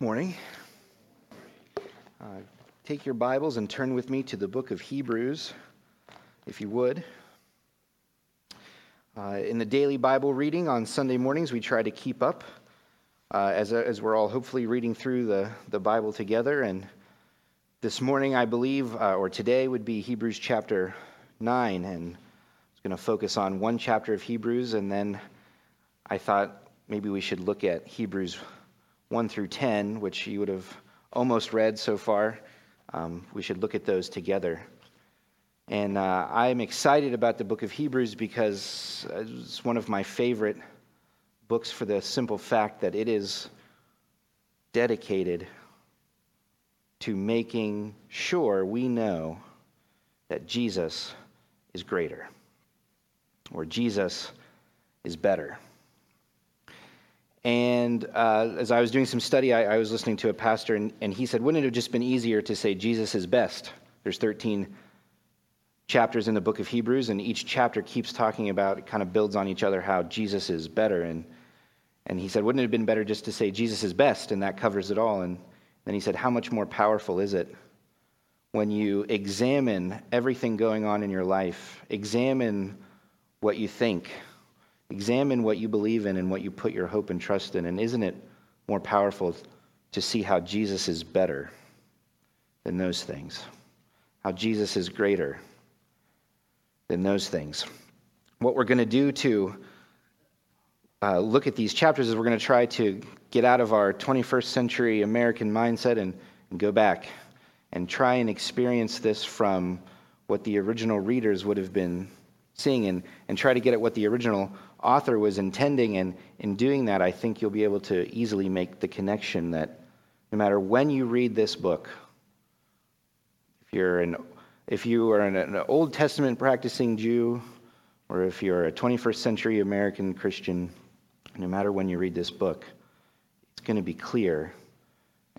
Morning. Take your Bibles and turn with me to the book of Hebrews, if you would. In the daily Bible reading on Sunday mornings, we try to keep up as we're all hopefully reading through the Bible together. And this morning, I believe, or today would be Hebrews chapter 9. And I was going to focus on one chapter of Hebrews, and then I thought maybe we should look at Hebrews 1 through 10, which you would have almost read so far. We should look at those together. And I'm excited about the book of Hebrews because it's one of my favorite books for the simple fact that it is dedicated to making sure we know that Jesus is greater, or Jesus is better. And as I was doing some study, I was listening to a pastor, and he said, wouldn't it have just been easier to say Jesus is best? There's 13 chapters in the book of Hebrews, and each chapter keeps talking about, it kind of builds on each other, how Jesus is better. And he said, wouldn't it have been better just to say Jesus is best, and that covers it all? And then he said, how much more powerful is it when you examine everything going on in your life, examine what you think, examine what you believe in and what you put your hope and trust in. And isn't it more powerful to see how Jesus is better than those things? How Jesus is greater than those things? What we're going to do to look at these chapters is we're going to try to get out of our 21st century American mindset and go back and try and experience this from what the original readers would have been seeing and try to get at what the original author was intending, and in doing that, I think you'll be able to easily make the connection that no matter when you read this book, if you are an Old Testament practicing Jew, or if you're a 21st century American Christian, no matter when you read this book, it's going to be clear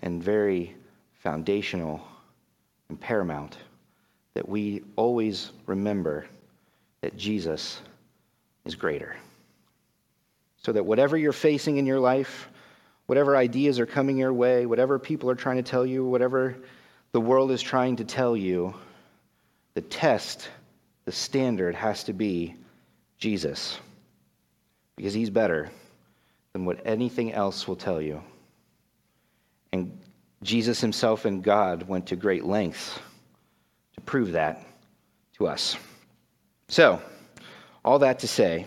and very foundational and paramount that we always remember that Jesus is greater. So that whatever you're facing in your life, whatever ideas are coming your way, whatever people are trying to tell you, whatever the world is trying to tell you, the test, the standard has to be Jesus. Because he's better than what anything else will tell you. And Jesus himself and God went to great lengths to prove that to us. So, all that to say,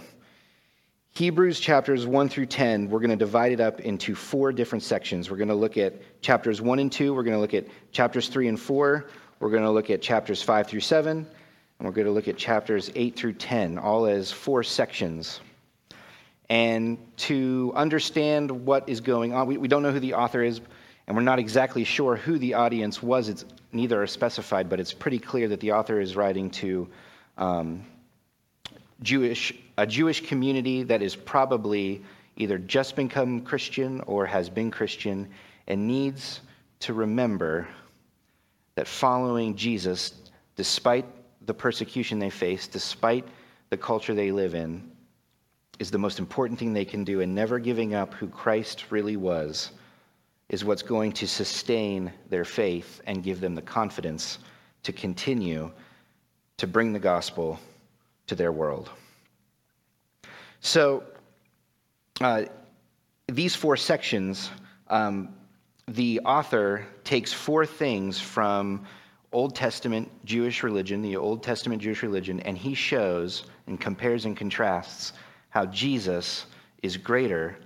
Hebrews chapters 1 through 10, we're going to divide it up into four different sections. We're going to look at chapters 1 and 2, we're going to look at chapters 3 and 4, we're going to look at chapters 5 through 7, and we're going to look at chapters 8 through 10, all as four sections. And to understand what is going on, we don't know who the author is, and we're not exactly sure who the audience was. It's neither are specified, but it's pretty clear that the author is writing to a Jewish community that is probably either just become Christian or has been Christian and needs to remember that following Jesus, despite the persecution they face, despite the culture they live in, is the most important thing they can do, and never giving up who Christ really was is what's going to sustain their faith and give them the confidence to continue to bring the gospel to their world. So, these four sections, the author takes four things from Old Testament Jewish religion, the Old Testament Jewish religion, and he shows and compares and contrasts how Jesus is greater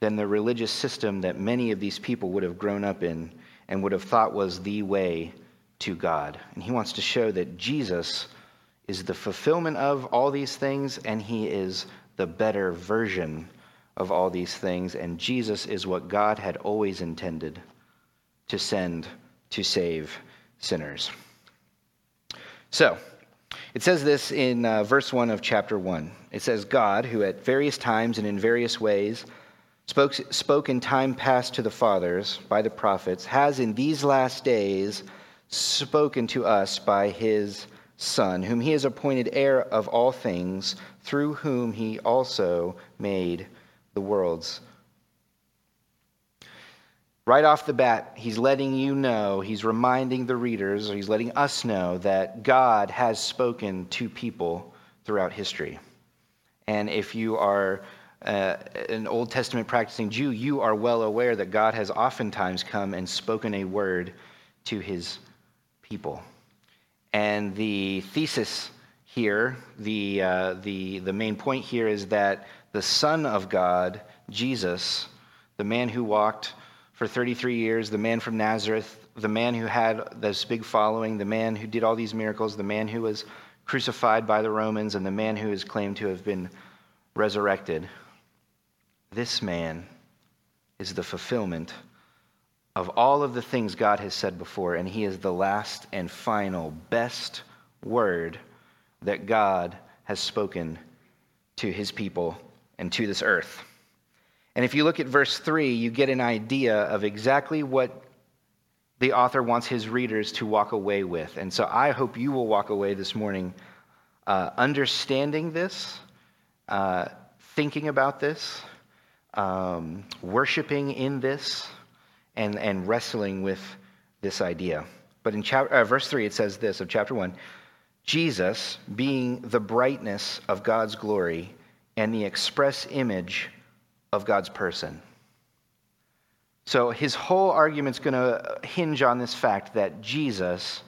than the religious system that many of these people would have grown up in and would have thought was the way to God. And he wants to show that Jesus is the fulfillment of all these things, and he is the better version of all these things, and Jesus is what God had always intended to send to save sinners. So, it says this in verse 1 of chapter 1. It says, God, who at various times and in various ways spoke in time past to the fathers by the prophets, has in these last days spoken to us by his Son, whom he has appointed heir of all things, through whom he also made the worlds. Right off the bat, he's letting you know, he's reminding the readers, or he's letting us know that God has spoken to people throughout history. And if you are an Old Testament practicing Jew, you are well aware that God has oftentimes come and spoken a word to his people. And the thesis here, the main point here is that the Son of God, Jesus, the man who walked for 33 years, the man from Nazareth, the man who had this big following, the man who did all these miracles, the man who was crucified by the Romans, and the man who is claimed to have been resurrected, this man is the fulfillment of all of the things God has said before, and he is the last and final best word that God has spoken to his people and to this earth. And if you look at verse 3, you get an idea of exactly what the author wants his readers to walk away with. And so I hope you will walk away this morning understanding this, thinking about this, worshiping in this, and wrestling with this idea. But in verse 3, it says this of chapter 1, Jesus, being the brightness of God's glory and the express image of God's person. So his whole argument's going to hinge on this fact that Jesus,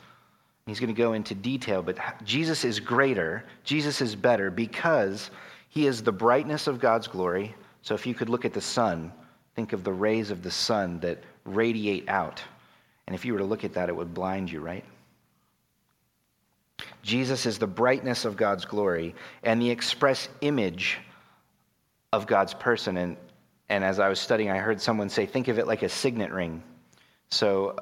he's going to go into detail, but Jesus is greater, Jesus is better because he is the brightness of God's glory. So if you could look at the sun, think of the rays of the sun that radiate out. And if you were to look at that, it would blind you, right? Jesus is the brightness of God's glory and the express image of God's person. And as I was studying, I heard someone say, think of it like a signet ring. So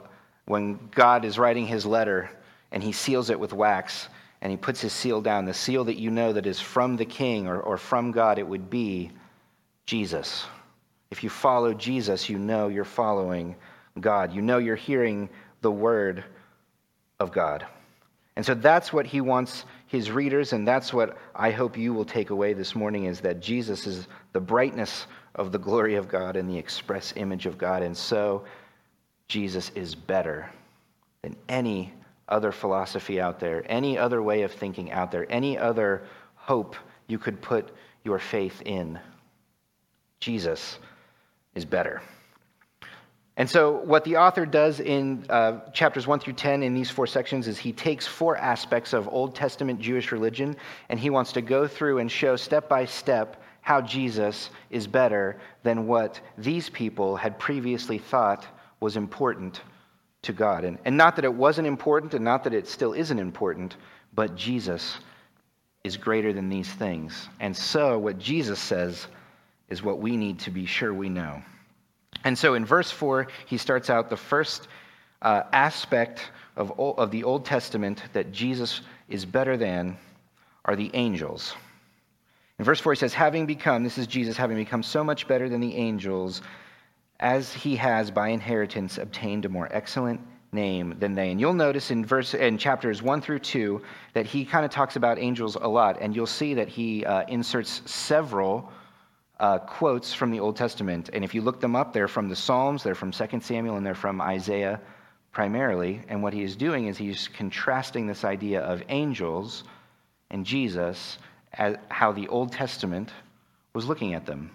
when God is writing his letter and he seals it with wax and he puts his seal down, the seal that you know that is from the king or from God, it would be Jesus. If you follow Jesus, you know you're following God. You know you're hearing the word of God. And so that's what he wants his readers, and that's what I hope you will take away this morning, is that Jesus is the brightness of the glory of God and the express image of God. And so Jesus is better than any other philosophy out there, any other way of thinking out there, any other hope you could put your faith in. Jesus is better. And so what the author does in chapters 1 through 10 in these four sections is he takes four aspects of Old Testament Jewish religion, and he wants to go through and show step by step how Jesus is better than what these people had previously thought was important to God. And not that it wasn't important, and not that it still isn't important, but Jesus is greater than these things. And so what Jesus says is what we need to be sure we know. And so in verse 4, he starts out the first aspect of the Old Testament that Jesus is better than are the angels. In verse 4, he says, this is Jesus, having become so much better than the angels, as he has by inheritance obtained a more excellent name than they. And you'll notice in chapters 1 through 2 that he kind of talks about angels a lot, and you'll see that he inserts several quotes from the Old Testament. And if you look them up, they're from the Psalms, they're from 2 Samuel, and they're from Isaiah primarily. And what he is doing is he's contrasting this idea of angels and Jesus as how the Old Testament was looking at them.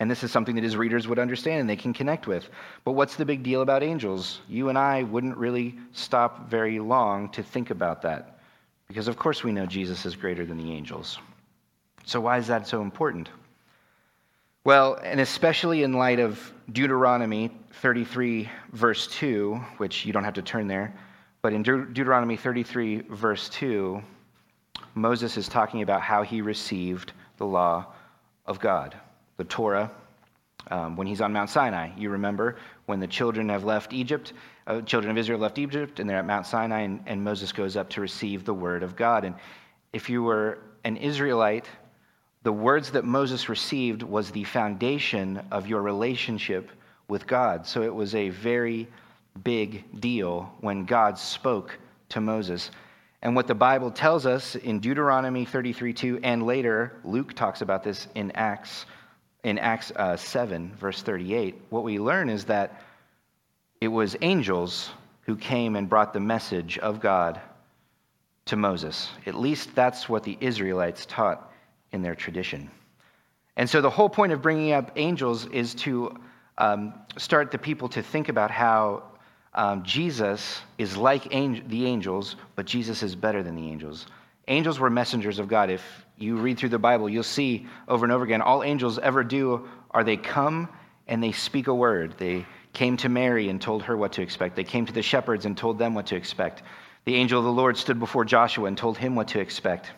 And this is something that his readers would understand and they can connect with. But what's the big deal about angels? You and I wouldn't really stop very long to think about that, because of course we know Jesus is greater than the angels. So why is that so important? Well, and especially in light of Deuteronomy 33, verse 2, which you don't have to turn there, but in Deuteronomy 33, verse 2, Moses is talking about how he received the law of God, the Torah, when he's on Mount Sinai. You remember when the children of Israel left Egypt, and they're at Mount Sinai, and Moses goes up to receive the word of God. And if you were an Israelite, the words that Moses received was the foundation of your relationship with God. So it was a very big deal when God spoke to Moses. And what the Bible tells us in Deuteronomy 33:2, and later Luke talks about this in Acts 7, verse 38, what we learn is that it was angels who came and brought the message of God to Moses. At least that's what the Israelites taught in their tradition. And so the whole point of bringing up angels is to start the people to think about how Jesus is like the angels, but Jesus is better than the angels. Angels were messengers of God. If you read through the Bible, you'll see over and over again, all angels ever do are they come and they speak a word. They came to Mary and told her what to expect. They came to the shepherds and told them what to expect. The angel of the Lord stood before Joshua and told him what to expect.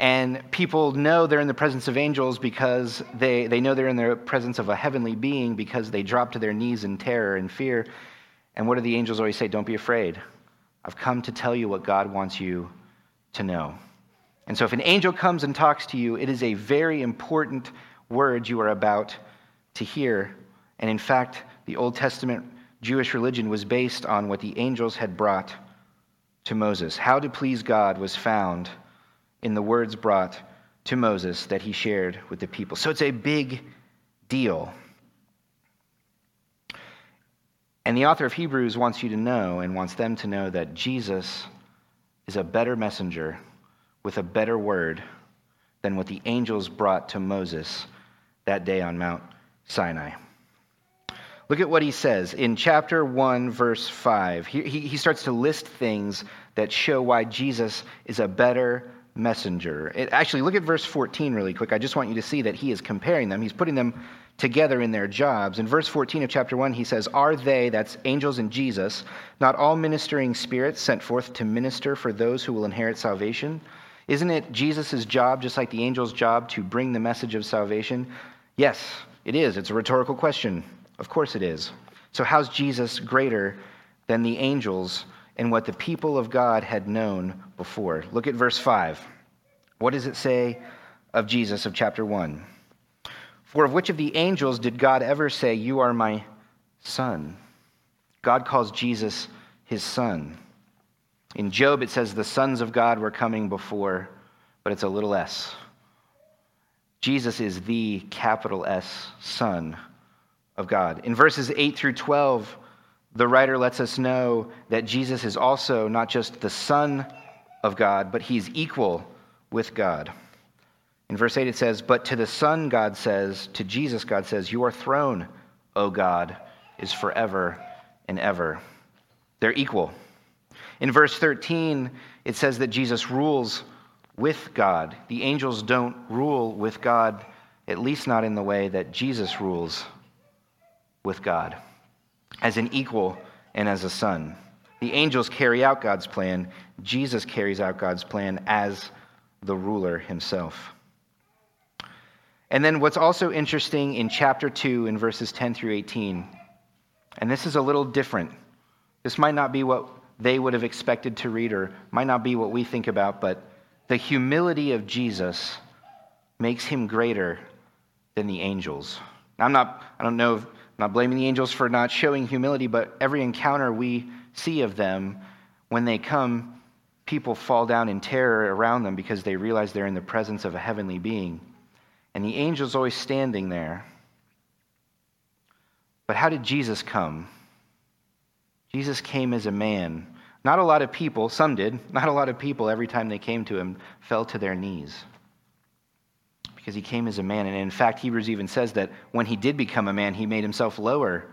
And people know they're in the presence of angels because they know they're in the presence of a heavenly being because they drop to their knees in terror and fear. And what do the angels always say? Don't be afraid. I've come to tell you what God wants you to know. And so if an angel comes and talks to you, it is a very important word you are about to hear. And in fact, the Old Testament Jewish religion was based on what the angels had brought to Moses. How to please God was found in the words brought to Moses that he shared with the people. So it's a big deal. And the author of Hebrews wants you to know and wants them to know that Jesus is a better messenger with a better word than what the angels brought to Moses that day on Mount Sinai. Look at what he says in chapter 1, verse 5. He starts to list things that show why Jesus is a better messenger. Actually, look at verse 14 really quick. I just want you to see that he is comparing them. He's putting them together in their jobs. In verse 14 of chapter 1, he says, "Are they," that's angels and Jesus, "not all ministering spirits sent forth to minister for those who will inherit salvation?" Isn't it Jesus' job, just like the angel's job, to bring the message of salvation? Yes, it is. It's a rhetorical question. Of course it is. So how's Jesus greater than the angels and what the people of God had known before? Look at verse 5. What does it say of Jesus of chapter 1? "For of which of the angels did God ever say, 'You are my son'?" God calls Jesus his son. In Job, it says the sons of God were coming before, but it's a little s. Jesus is the capital S Son of God. In verses 8 through 12, the writer lets us know that Jesus is also not just the Son of God, but he's equal with God. In verse 8 it says, "But to the Son," God says, to Jesus, God says, "Your throne, O God, is forever and ever." They're equal. In verse 13, it says that Jesus rules with God. The angels don't rule with God, at least not in the way that Jesus rules with God, as an equal and as a son. The angels carry out God's plan. Jesus carries out God's plan as the ruler himself. And then what's also interesting in chapter 2 in verses 10 through 18, and this is a little different. This might not be what they would have expected to read or might not be what we think about, but the humility of Jesus makes him greater than the angels. I'm not blaming the angels for not showing humility, but every encounter we see of them, when they come, people fall down in terror around them because they realize they're in the presence of a heavenly being. And the angel's always standing there. But how did Jesus come? Jesus came as a man. Not a lot of people, some did, not a lot of people every time they came to him fell to their knees. Because he came as a man. And in fact, Hebrews even says that when he did become a man, he made himself lower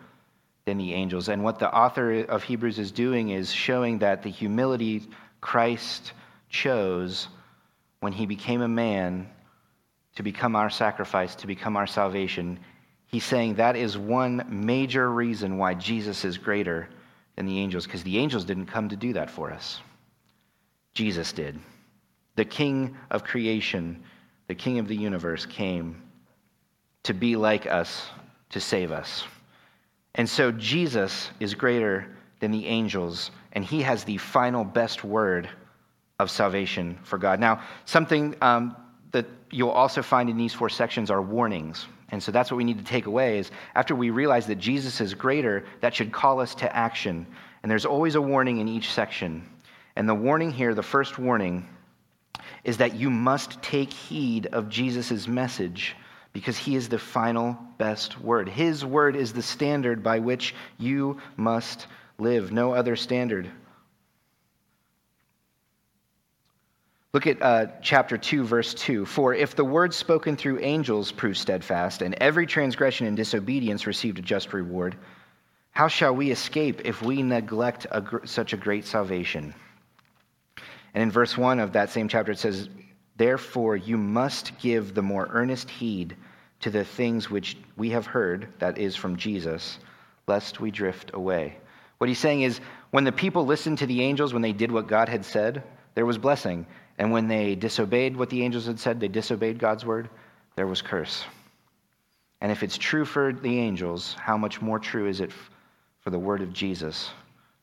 than the angels. And what the author of Hebrews is doing is showing that the humility Christ chose when he became a man to become our sacrifice, to become our salvation. He's saying that is one major reason why Jesus is greater than the angels, because the angels didn't come to do that for us. Jesus did. The King of creation, the King of the universe came to be like us, to save us. And so Jesus is greater than the angels, and he has the final best word of salvation for God. Now, something that you'll also find in these four sections are warnings. And so that's what we need to take away is after we realize that Jesus is greater, that should call us to action. And there's always a warning in each section. And the warning here, the first warning, is that you must take heed of Jesus' message because he is the final best word. His word is the standard by which you must live. No other standard. Look at chapter 2, verse 2. For if the word spoken through angels proved steadfast, and every transgression and disobedience received a just reward, how shall we escape if we neglect such a great salvation? And in verse 1 of that same chapter, it says, therefore, you must give the more earnest heed to the things which we have heard, that is from Jesus, lest we drift away. What he's saying is, when the people listened to the angels, when they did what God had said, there was blessing. And when they disobeyed what the angels had said, they disobeyed God's word, there was curse. And if it's true for the angels, how much more true is it for the word of Jesus?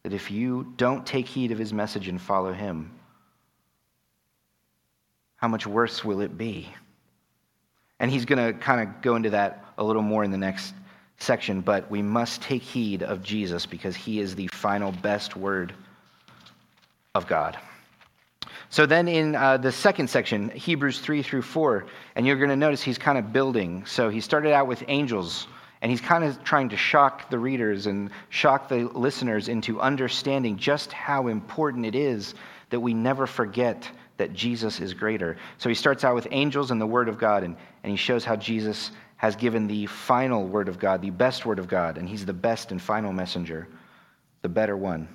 That if you don't take heed of his message and follow him, how much worse will it be? And he's going to kind of go into that a little more in the next section, but we must take heed of Jesus because he is the final best word of God. So then in the second section, Hebrews 3 through 4, and you're going to notice he's kind of building. So he started out with angels, and he's kind of trying to shock the readers and shock the listeners into understanding just how important it is that we never forget that Jesus is greater. So he starts out with angels and the word of God, and he shows how Jesus has given the final word of God, the best word of God, and he's the best and final messenger, the better one.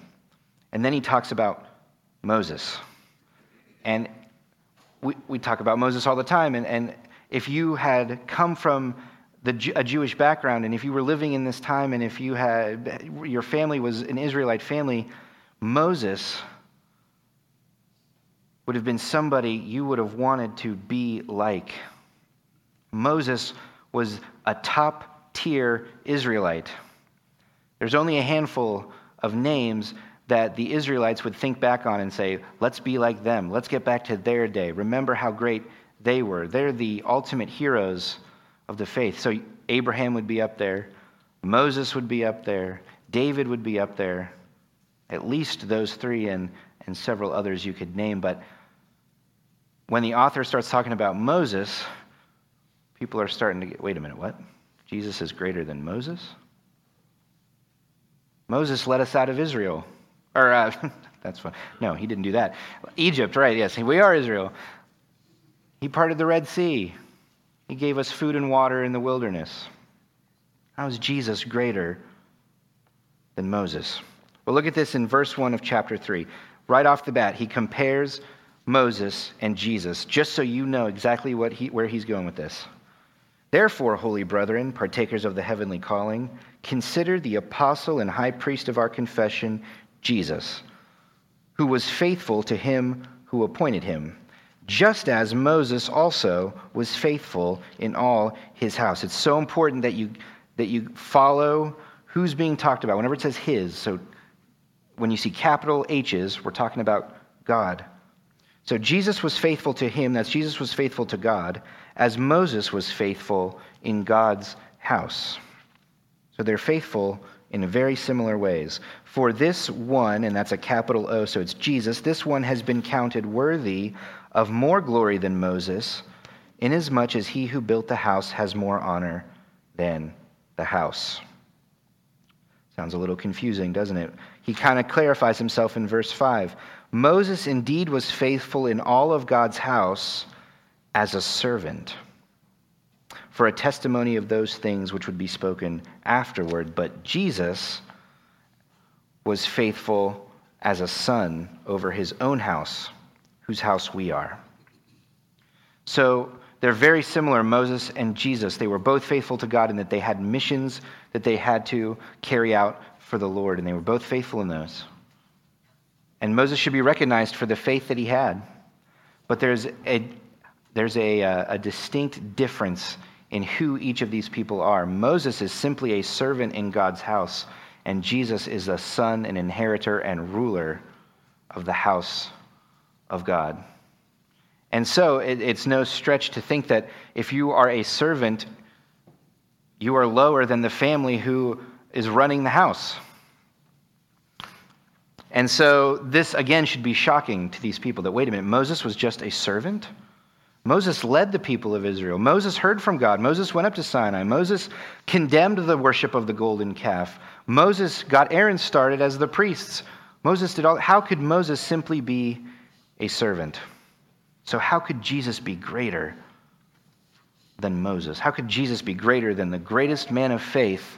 And then he talks about Moses. And we talk about Moses all the time, and if you had come from a Jewish background, and if you were living in this time, and if you had your family was an Israelite family, Moses would have been somebody you would have wanted to be like. Moses was a top-tier Israelite. There's only a handful of names that the Israelites would think back on and say, let's be like them. Let's get back to their day. Remember how great they were. They're the ultimate heroes of the faith. So Abraham would be up there. Moses would be up there. David would be up there. At least those three and several others you could name, but when the author starts talking about Moses, people are starting to get, wait a minute, what? Jesus is greater than Moses? Moses led us out of Israel. Or, that's fun. No, he didn't do that. Egypt, right, yes, we are Israel. He parted the Red Sea. He gave us food and water in the wilderness. How is Jesus greater than Moses? Well, look at this in verse 1 of chapter 3. Right off the bat, he compares Moses and Jesus, just so you know exactly where he's going with this. Therefore, holy brethren, partakers of the heavenly calling, consider the apostle and high priest of our confession, Jesus, who was faithful to him who appointed him, just as Moses also was faithful in all his house. It's so important that you follow who's being talked about. Whenever it says his, so when you see capital H's, we're talking about God. So Jesus was faithful to him, that's Jesus was faithful to God, as Moses was faithful in God's house. So they're faithful in very similar ways. For this one, and that's a capital O, so it's Jesus, this one has been counted worthy of more glory than Moses, inasmuch as he who built the house has more honor than the house. Sounds a little confusing, doesn't it? He kind of clarifies himself in verse 5. Moses indeed was faithful in all of God's house as a servant for a testimony of those things which would be spoken afterward, but Jesus was faithful as a son over his own house, whose house we are. So they're very similar, Moses and Jesus. They were both faithful to God in that they had missions that they had to carry out for the Lord, and they were both faithful in those. And Moses should be recognized for the faith that he had. But there's a distinct difference in who each of these people are. Moses is simply a servant in God's house, and Jesus is a son, an inheritor, and ruler of the house of God. And so it's no stretch to think that if you are a servant, you are lower than the family who is running the house. And so this, again, should be shocking to these people that, wait a minute, Moses was just a servant? Moses led the people of Israel. Moses heard from God. Moses went up to Sinai. Moses condemned the worship of the golden calf. Moses got Aaron started as the priests. Moses did all. How could Moses simply be a servant? So how could Jesus be greater than Moses? How could Jesus be greater than the greatest man of faith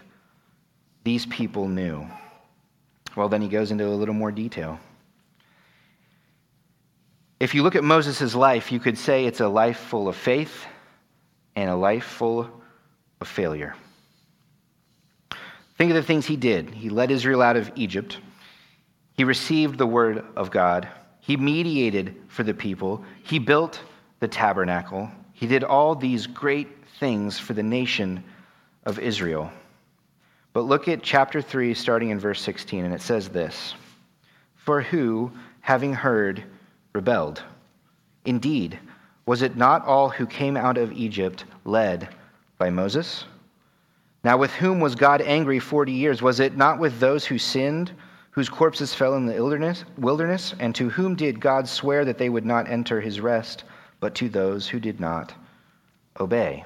these people knew? Well, then he goes into a little more detail. If you look at Moses' life, you could say it's a life full of faith and a life full of failure. Think of the things he did. He led Israel out of Egypt. He received the word of God. He mediated for the people. He built the tabernacle. He did all these great things for the nation of Israel. But look at chapter 3, starting in verse 16, and it says this: "For who, having heard, rebelled? Indeed, was it not all who came out of Egypt led by Moses? Now with whom was God angry 40 years? Was it not with those who sinned, whose corpses fell in the wilderness? And to whom did God swear that they would not enter his rest, but to those who did not obey?"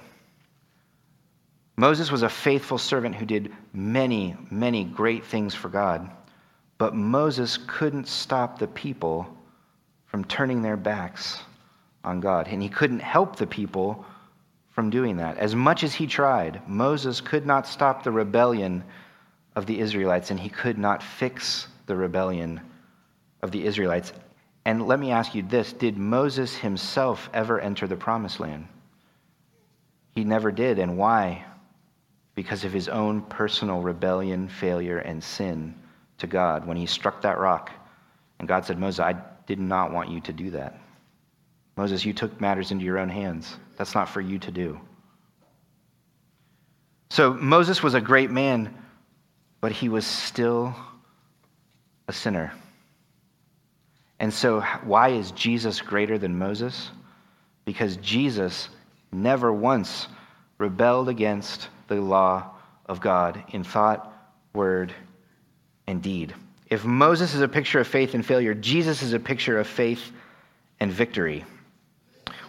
Moses was a faithful servant who did many, many great things for God, but Moses couldn't stop the people from turning their backs on God, and he couldn't help the people from doing that. As much as he tried, Moses could not stop the rebellion of the Israelites, and he could not fix the rebellion of the Israelites. And let me ask you this: did Moses himself ever enter the promised land? He never did, and why? Because of his own personal rebellion, failure, and sin to God when he struck that rock. And God said, "Moses, I did not want you to do that. Moses, you took matters into your own hands. That's not for you to do." So Moses was a great man, but he was still a sinner. And so why is Jesus greater than Moses? Because Jesus never once rebelled against the law of God in thought, word, and deed. If Moses is a picture of faith and failure, Jesus is a picture of faith and victory.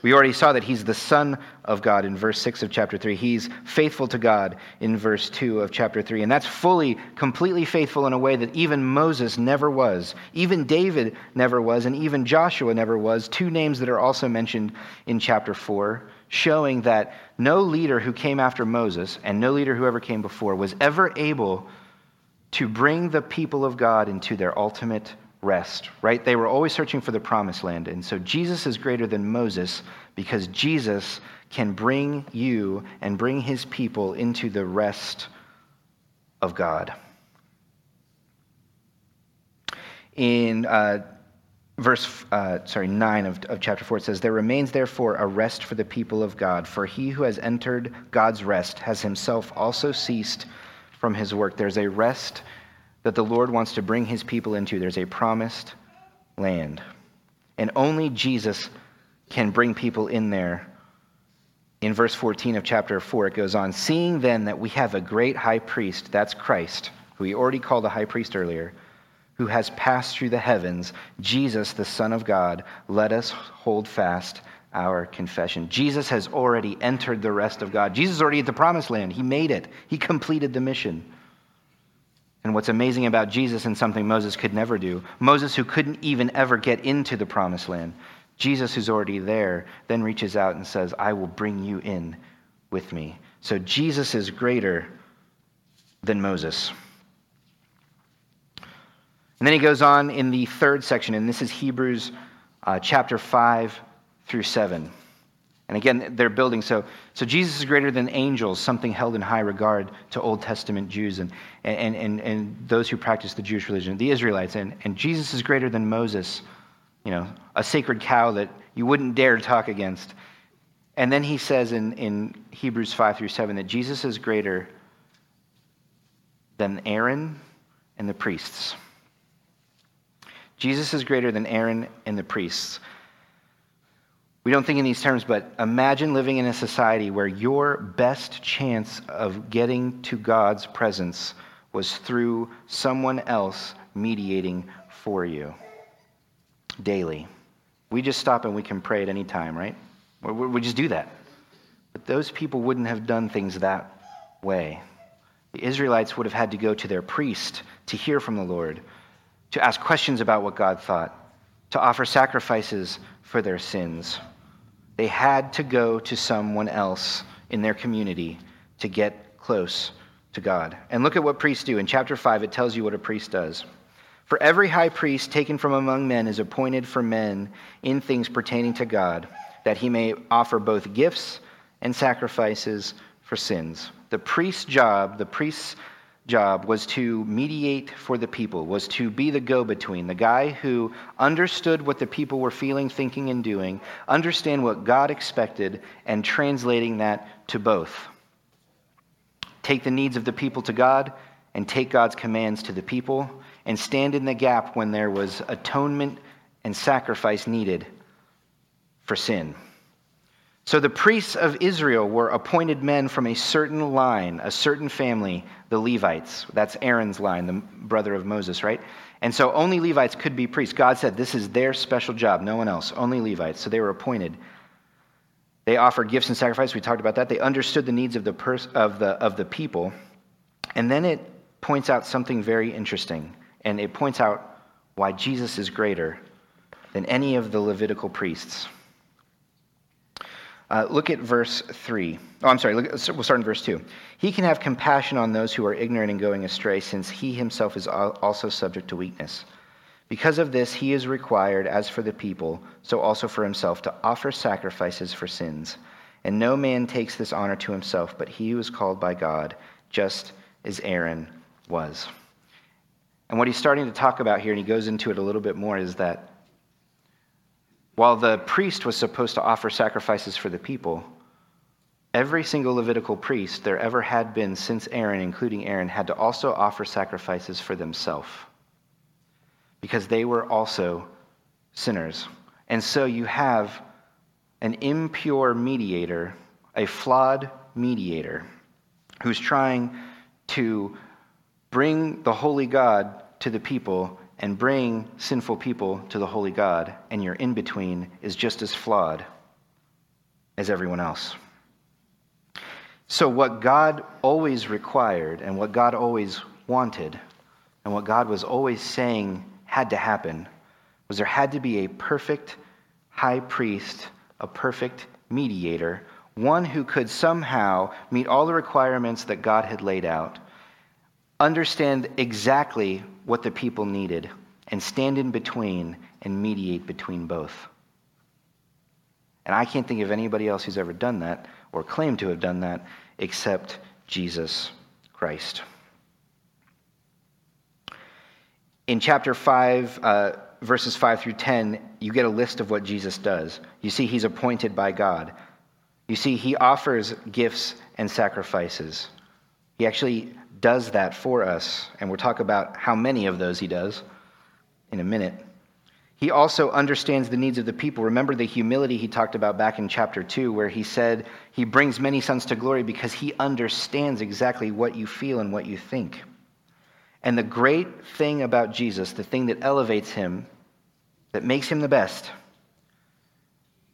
We already saw that he's the Son of God in verse 6 of chapter 3. He's faithful to God in verse 2 of chapter 3. And that's fully, completely faithful in a way that even Moses never was, even David never was, and even Joshua never was, two names that are also mentioned in chapter 4, showing that no leader who came after Moses and no leader who ever came before was ever able to bring the people of God into their ultimate rest, right? They were always searching for the promised land. And so Jesus is greater than Moses because Jesus can bring you and bring his people into the rest of God. In verse 9 of chapter 4, it says, "There remains therefore a rest for the people of God, for he who has entered God's rest has himself also ceased from his work." There's a rest that the Lord wants to bring his people into. There's a promised land. And only Jesus can bring people in there. In verse 14 of chapter 4, it goes on, "Seeing then that we have a great high priest," that's Christ, who we already called a high priest earlier, "who has passed through the heavens, Jesus, the Son of God, let us hold fast our confession." Jesus has already entered the rest of God. Jesus is already at the promised land. He made it. He completed the mission. And what's amazing about Jesus, and something Moses could never do, Moses who couldn't even ever get into the promised land, Jesus who's already there then reaches out and says, "I will bring you in with me." So Jesus is greater than Moses. And then he goes on in the third section, and this is Hebrews chapter 5 through 7. And again, they're building. So Jesus is greater than angels, something held in high regard to Old Testament Jews and those who practice the Jewish religion, the Israelites. And Jesus is greater than Moses, you know, a sacred cow that you wouldn't dare talk against. And then he says in Hebrews 5 through 7 that Jesus is greater than Aaron and the priests. Jesus is greater than Aaron and the priests. We don't think in these terms, but imagine living in a society where your best chance of getting to God's presence was through someone else mediating for you daily. We just stop and we can pray at any time, right? We just do that. But those people wouldn't have done things that way. The Israelites would have had to go to their priest to hear from the Lord, to ask questions about what God thought, to offer sacrifices for their sins. They had to go to someone else in their community to get close to God. And look at what priests do. In chapter 5, it tells you what a priest does. For every high priest taken from among men is appointed for men in things pertaining to God, that he may offer both gifts and sacrifices for sins. The priest's job was to mediate for the people, was to be the go-between, the guy who understood what the people were feeling, thinking, and doing, understand what God expected, and translating that to both. Take the needs of the people to God, and take God's commands to the people, and stand in the gap when there was atonement and sacrifice needed for sin. So the priests of Israel were appointed men from a certain line, a certain family, the Levites. That's Aaron's line, the brother of Moses, right? And so only Levites could be priests. God said this is their special job, no one else, only Levites. So they were appointed. They offered gifts and sacrifice. We talked about that. They understood the needs of the people. And then it points out something very interesting, and it points out why Jesus is greater than any of the Levitical priests. Look at verse 3. We'll start in verse 2. He can have compassion on those who are ignorant and going astray, since he himself is also subject to weakness. Because of this, he is required, as for the people, so also for himself, to offer sacrifices for sins. And no man takes this honor to himself, but he who is called by God, just as Aaron was. And what he's starting to talk about here, and he goes into it a little bit more, is that while the priest was supposed to offer sacrifices for the people, every single Levitical priest there ever had been since Aaron, including Aaron, had to also offer sacrifices for themselves, because they were also sinners. And so you have an impure mediator, a flawed mediator, who's trying to bring the holy God to the people and bring sinful people to the holy God, and your in-between is just as flawed as everyone else. So what God always required, and what God always wanted, and what God was always saying had to happen, was there had to be a perfect high priest, a perfect mediator, one who could somehow meet all the requirements that God had laid out, understand exactly what the people needed, and stand in between and mediate between both. And I can't think of anybody else who's ever done that or claimed to have done that except Jesus Christ. In chapter 5, verses 5 through 10, you get a list of what Jesus does. You see he's appointed by God. You see he offers gifts and sacrifices. He actually does that for us, and we'll talk about how many of those he does in a minute. He also understands the needs of the people. Remember the humility he talked about back in chapter 2, where he said he brings many sons to glory because he understands exactly what you feel and what you think. And the great thing about Jesus, the thing that elevates him, that makes him the best,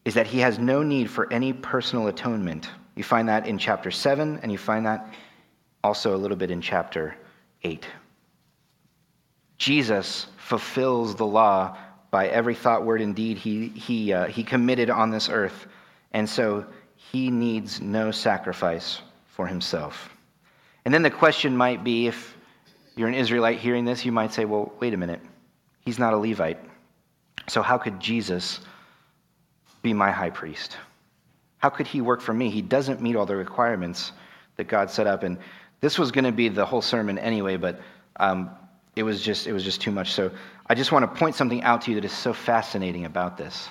is that he has no need for any personal atonement. You find that in chapter 7, and you find that also a little bit in chapter 8. Jesus fulfills the law by every thought, word, and deed he committed on this earth, and so he needs no sacrifice for himself. And then the question might be, if you're an Israelite hearing this, you might say, well, wait a minute, he's not a Levite, so how could Jesus be my high priest? How could he work for me? He doesn't meet all the requirements that God set up, and this was going to be the whole sermon anyway, but it was just too much. So I just want to point something out to you that is so fascinating about this.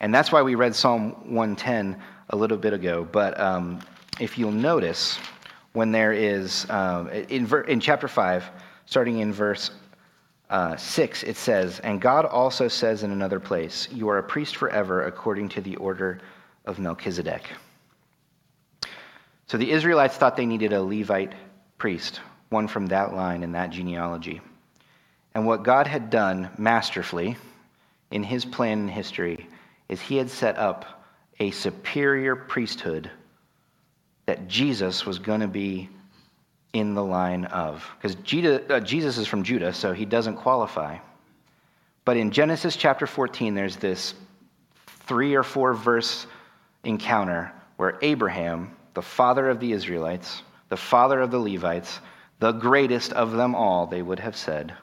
And that's why we read Psalm 110 a little bit ago. But if you'll notice, when there is, in chapter 5, starting in verse 6, it says, "And God also says in another place, you are a priest forever according to the order of Melchizedek." So the Israelites thought they needed a Levite priest, one from that line and that genealogy. And what God had done masterfully in his plan in history is he had set up a superior priesthood that Jesus was going to be in the line of. Because Jesus is from Judah, so he doesn't qualify. But in Genesis chapter 14, there's this 3 or 4 verse encounter where Abraham, the father of the Israelites, the father of the Levites, the greatest of them all, they would have said,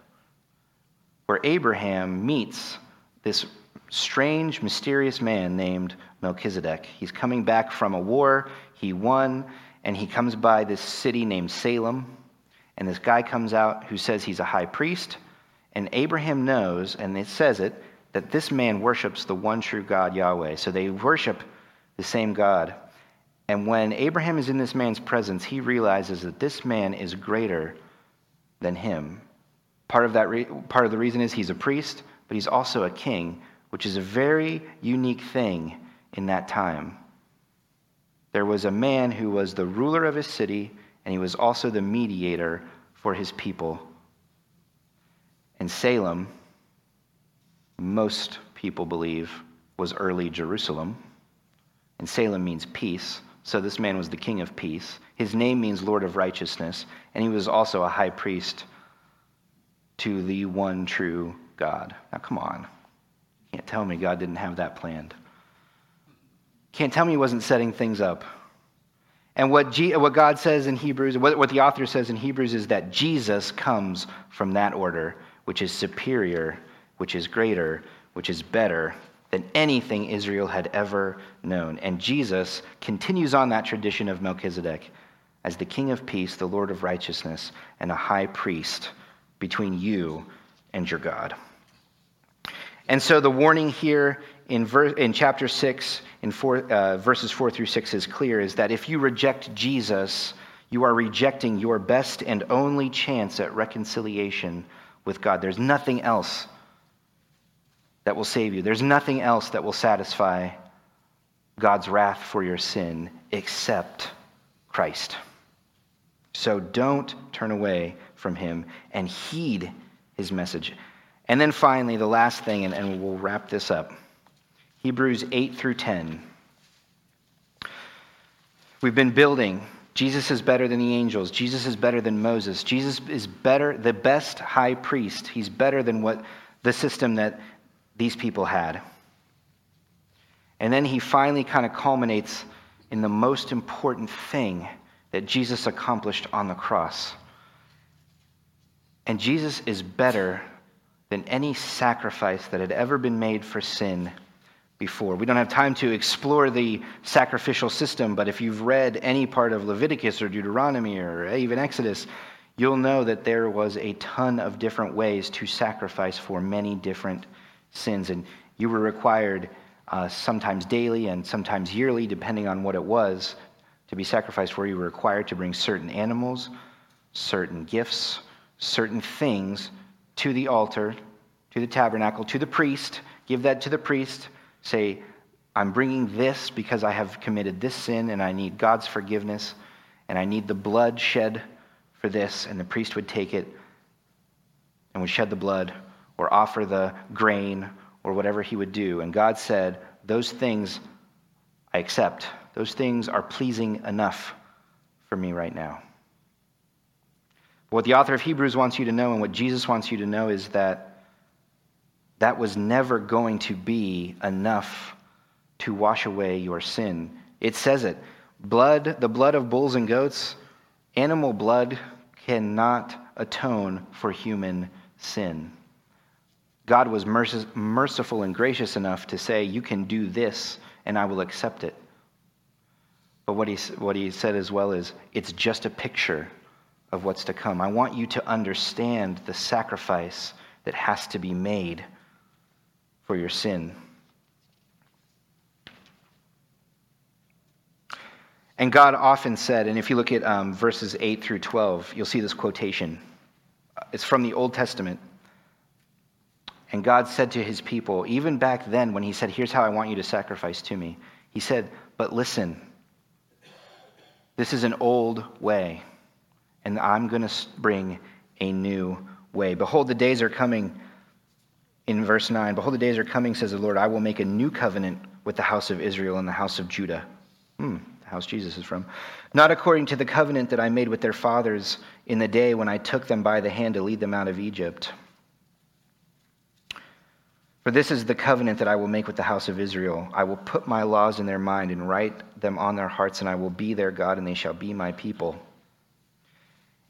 where Abraham meets this strange, mysterious man named Melchizedek. He's coming back from a war he won, and he comes by this city named Salem, and this guy comes out who says he's a high priest, and Abraham knows, and it says it, that this man worships the one true God, Yahweh. So they worship the same God. And when Abraham is in this man's presence, he realizes that this man is greater than him. Part of the reason is he's a priest, but he's also a king, which is a very unique thing in that time. There was a man who was the ruler of his city, and he was also the mediator for his people. And Salem, most people believe, was early Jerusalem. And Salem means peace. So this man was the king of peace. His name means Lord of righteousness. And he was also a high priest to the one true God. Now, come on. Can't tell me God didn't have that planned. Can't tell me he wasn't setting things up. And what God says in Hebrews, what the author says in Hebrews is that Jesus comes from that order, which is superior, which is greater, which is better than anything Israel had ever known. And Jesus continues on that tradition of Melchizedek as the King of Peace, the Lord of Righteousness, and a high priest between you and your God. And so the warning here in chapter 6, in verses 4 through 6 is clear, is that if you reject Jesus, you are rejecting your best and only chance at reconciliation with God. There's nothing else that will save you. There's nothing else that will satisfy God's wrath for your sin except Christ. So don't turn away from him and heed his message. And then finally, the last thing, and we'll wrap this up. Hebrews 8 through 10. We've been building. Jesus is better than the angels. Jesus is better than Moses. Jesus is better, the best high priest. He's better than what the system that these people had. And then he finally kind of culminates in the most important thing that Jesus accomplished on the cross. And Jesus is better than any sacrifice that had ever been made for sin before. We don't have time to explore the sacrificial system, but if you've read any part of Leviticus or Deuteronomy or even Exodus, you'll know that there was a ton of different ways to sacrifice for many different sins, and you were required sometimes daily and sometimes yearly, depending on what it was, to be sacrificed, where you were required to bring certain animals, certain gifts, certain things to the altar, to the tabernacle, to the priest, give that to the priest, say, I'm bringing this because I have committed this sin and I need God's forgiveness and I need the blood shed for this, and the priest would take it and would shed the blood or offer the grain, or whatever he would do. And God said, those things I accept. Those things are pleasing enough for me right now. What the author of Hebrews wants you to know, and what Jesus wants you to know, is that that was never going to be enough to wash away your sin. It says it. Blood, the blood of bulls and goats, animal blood cannot atone for human sin. God was merciful and gracious enough to say, you can do this, and I will accept it. But what he said as well is, it's just a picture of what's to come. I want you to understand the sacrifice that has to be made for your sin. And God often said, and if you look at verses 8 through 12, you'll see this quotation. It's from the Old Testament. And God said to his people, even back then when he said, here's how I want you to sacrifice to me, he said, but listen, this is an old way, and I'm going to bring a new way. Behold, the days are coming, in verse 9, "Behold, the days are coming, says the Lord, I will make a new covenant with the house of Israel and the house of Judah." The house Jesus is from. "Not according to the covenant that I made with their fathers in the day when I took them by the hand to lead them out of Egypt. For this is the covenant that I will make with the house of Israel. I will put my laws in their mind and write them on their hearts, and I will be their God, and they shall be my people."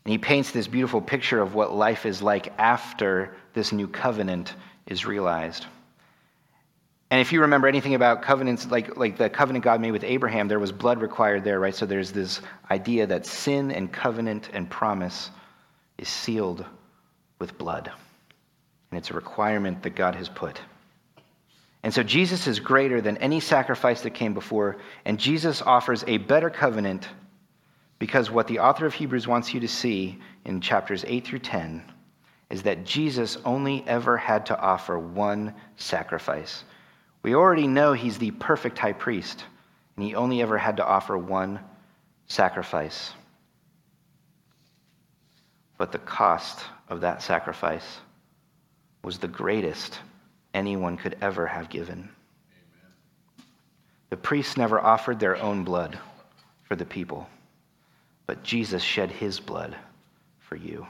And he paints this beautiful picture of what life is like after this new covenant is realized. And if you remember anything about covenants, like the covenant God made with Abraham, there was blood required there, right? So there's this idea that sin and covenant and promise is sealed with blood. And it's a requirement that God has put. And so Jesus is greater than any sacrifice that came before, and Jesus offers a better covenant because what the author of Hebrews wants you to see in chapters 8 through 10 is that Jesus only ever had to offer one sacrifice. We already know he's the perfect high priest, and he only ever had to offer one sacrifice. But the cost of that sacrifice was the greatest anyone could ever have given. Amen. The priests never offered their own blood for the people, but Jesus shed his blood for you.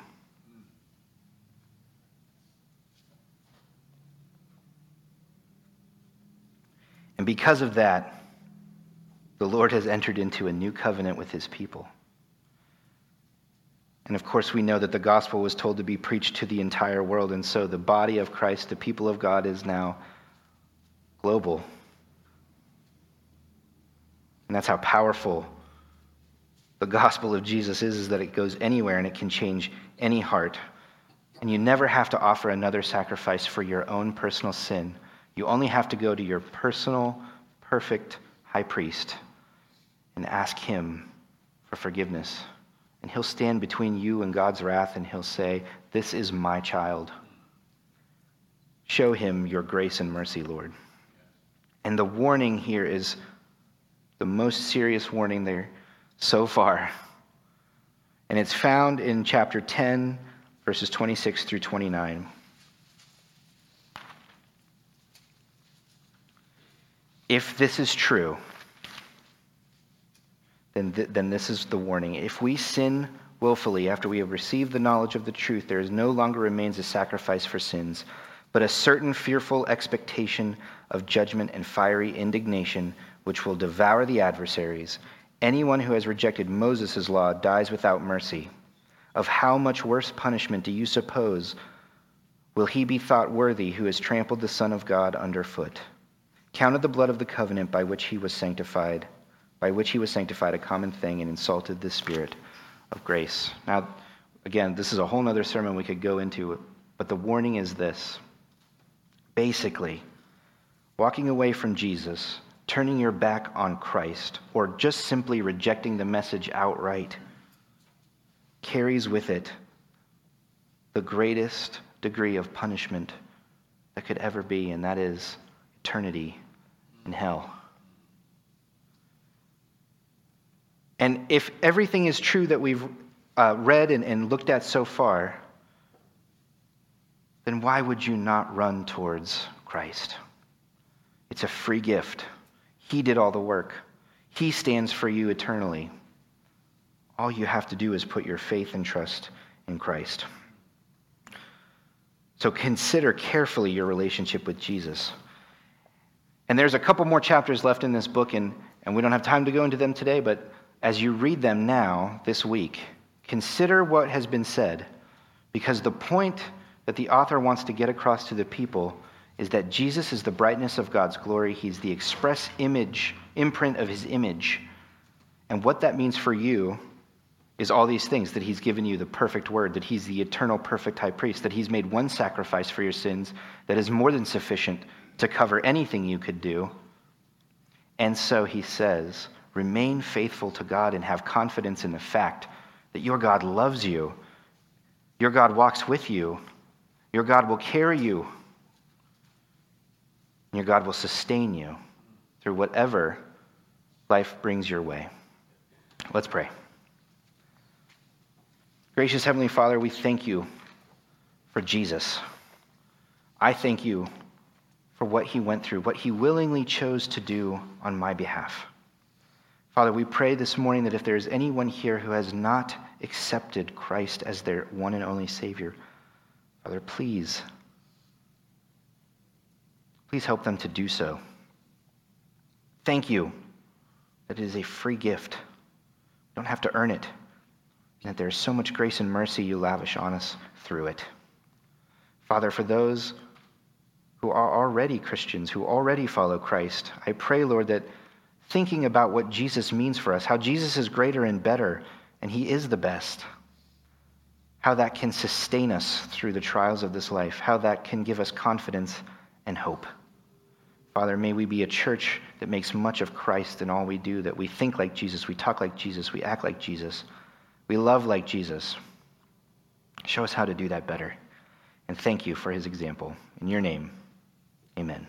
And because of that, the Lord has entered into a new covenant with his people. And of course, we know that the gospel was told to be preached to the entire world. And so the body of Christ, the people of God, is now global. And that's how powerful the gospel of Jesus is that it goes anywhere and it can change any heart. And you never have to offer another sacrifice for your own personal sin. You only have to go to your personal, perfect high priest and ask him for forgiveness. And he'll stand between you and God's wrath, and he'll say, "This is my child. Show him your grace and mercy, Lord." And the warning here is the most serious warning there so far. And it's found in chapter 10, verses 26 through 29. If this is true, then this is the warning. If we sin willfully after we have received the knowledge of the truth, there is no longer remains a sacrifice for sins, but a certain fearful expectation of judgment and fiery indignation, which will devour the adversaries. Anyone who has rejected Moses' law dies without mercy. Of how much worse punishment do you suppose will he be thought worthy who has trampled the Son of God underfoot, counted the blood of the covenant by which he was sanctified, a common thing, and insulted the Spirit of grace? Now, again, this is a whole other sermon we could go into, but the warning is this. Basically, walking away from Jesus, turning your back on Christ, or just simply rejecting the message outright, carries with it the greatest degree of punishment that could ever be, and that is eternity in hell. And if everything is true that we've read and looked at so far, then why would you not run towards Christ? It's a free gift. He did all the work. He stands for you eternally. All you have to do is put your faith and trust in Christ. So consider carefully your relationship with Jesus. And there's a couple more chapters left in this book, and we don't have time to go into them today, but as you read them now, this week, consider what has been said, because the point that the author wants to get across to the people is that Jesus is the brightness of God's glory. He's the express imprint of his image. And what that means for you is all these things, that he's given you the perfect word, that he's the eternal perfect high priest, that he's made one sacrifice for your sins that is more than sufficient to cover anything you could do. And so he says, remain faithful to God and have confidence in the fact that your God loves you. Your God walks with you. Your God will carry you. Your God will sustain you through whatever life brings your way. Let's pray. Gracious Heavenly Father, we thank you for Jesus. I thank you for what he went through, what he willingly chose to do on my behalf. Father, we pray this morning that if there is anyone here who has not accepted Christ as their one and only Savior, Father, please help them to do so. Thank you that it is a free gift. We don't have to earn it, and that there is so much grace and mercy you lavish on us through it. Father, for those who are already Christians, who already follow Christ, I pray, Lord, that thinking about what Jesus means for us, how Jesus is greater and better, and he is the best, how that can sustain us through the trials of this life, how that can give us confidence and hope. Father, may we be a church that makes much of Christ in all we do, that we think like Jesus, we talk like Jesus, we act like Jesus, we love like Jesus. Show us how to do that better. And thank you for his example. In your name, amen.